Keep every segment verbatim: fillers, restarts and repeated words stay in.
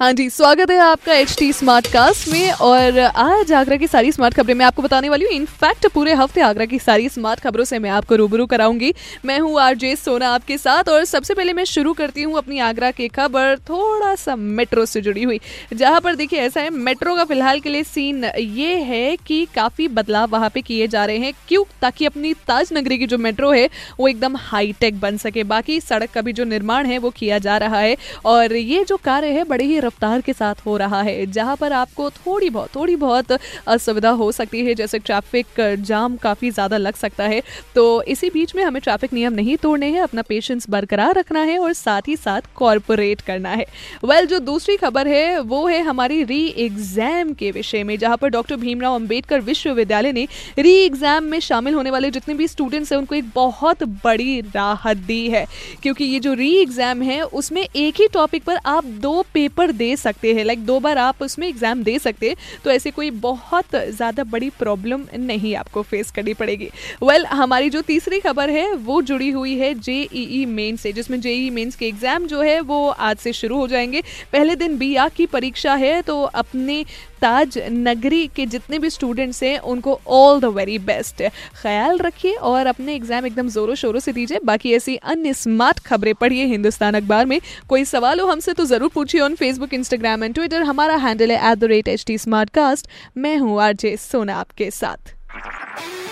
हाँ जी, स्वागत है आपका H T Smartcast में। और आज आगरा की सारी स्मार्ट खबरें मैं आपको बताने वाली हूँ। इनफैक्ट पूरे हफ्ते आगरा की सारी स्मार्ट खबरों से मैं आपको रूबरू कराऊंगी। मैं हूँ आरजे सोना आपके साथ। और सबसे पहले मैं शुरू करती हूँ अपनी आगरा की खबर थोड़ा सा मेट्रो से जुड़ी हुई, जहाँ पर देखिए ऐसा है, मेट्रो का फिलहाल के लिए सीन ये है कि काफ़ी बदलाव वहाँ पर किए जा रहे हैं, क्यों, ताकि अपनी ताज नगरी की जो मेट्रो है वो एकदम हाईटेक बन सके। बाकी सड़क का भी जो निर्माण है वो किया जा रहा है और ये जो कार्य है बड़े ही रफ्तार के साथ हो रहा है, जहां पर आपको थोड़ी बहुत थोड़ी बहुत असुविधा हो सकती है, जैसे ट्रैफिक जाम काफ़ी ज़्यादा लग सकता है। तो इसी बीच में हमें ट्रैफिक नियम नहीं तोड़ने हैं, अपना पेशेंस बरकरार रखना है और साथ ही साथ कॉरपोरेट करना है। वेल, जो दूसरी खबर है वो है हमारी री एग्ज़ाम के विषय में, जहाँ पर डॉक्टर भीमराव अंबेडकर विश्वविद्यालय ने री एग्ज़ाम में शामिल होने वाले जितने भी स्टूडेंट्स हैं उनको एक बहुत बड़ी राहत दी है, क्योंकि ये जो री एग्ज़ाम है उसमें एक ही टॉपिक पर आप दो पेपर दे सकते हैं, लाइक दो बार आप उसमें एग्जाम दे सकते हैं। तो ऐसे कोई बहुत ज़्यादा बड़ी प्रॉब्लम नहीं आपको फेस करनी पड़ेगी। वेल well, हमारी जो तीसरी खबर है वो जुड़ी हुई है जेईई मेंस से, जिसमें जेईई मेंस के एग्ज़ाम जो है वो आज से शुरू हो जाएंगे। पहले दिन बीआर की परीक्षा है, तो अपने ताज नगरी के जितने भी स्टूडेंट्स हैं उनको ऑल द वेरी बेस्ट, ख्याल रखिए और अपने एग्जाम एकदम ज़ोरों शोरों से दीजिए। बाकी ऐसी अन्य स्मार्ट खबरें पढ़िए हिंदुस्तान अखबार में। कोई सवाल हो हमसे तो ज़रूर पूछिए on Facebook, Instagram and Twitter. हमारा हैंडल है at the rate H T Smartcast. मैं हूँ आरजे सोना आपके साथ।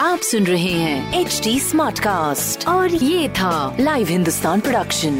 आप सुन रहे हैं H T Smartcast और ये था लाइव हिंदुस्तान प्रोडक्शन।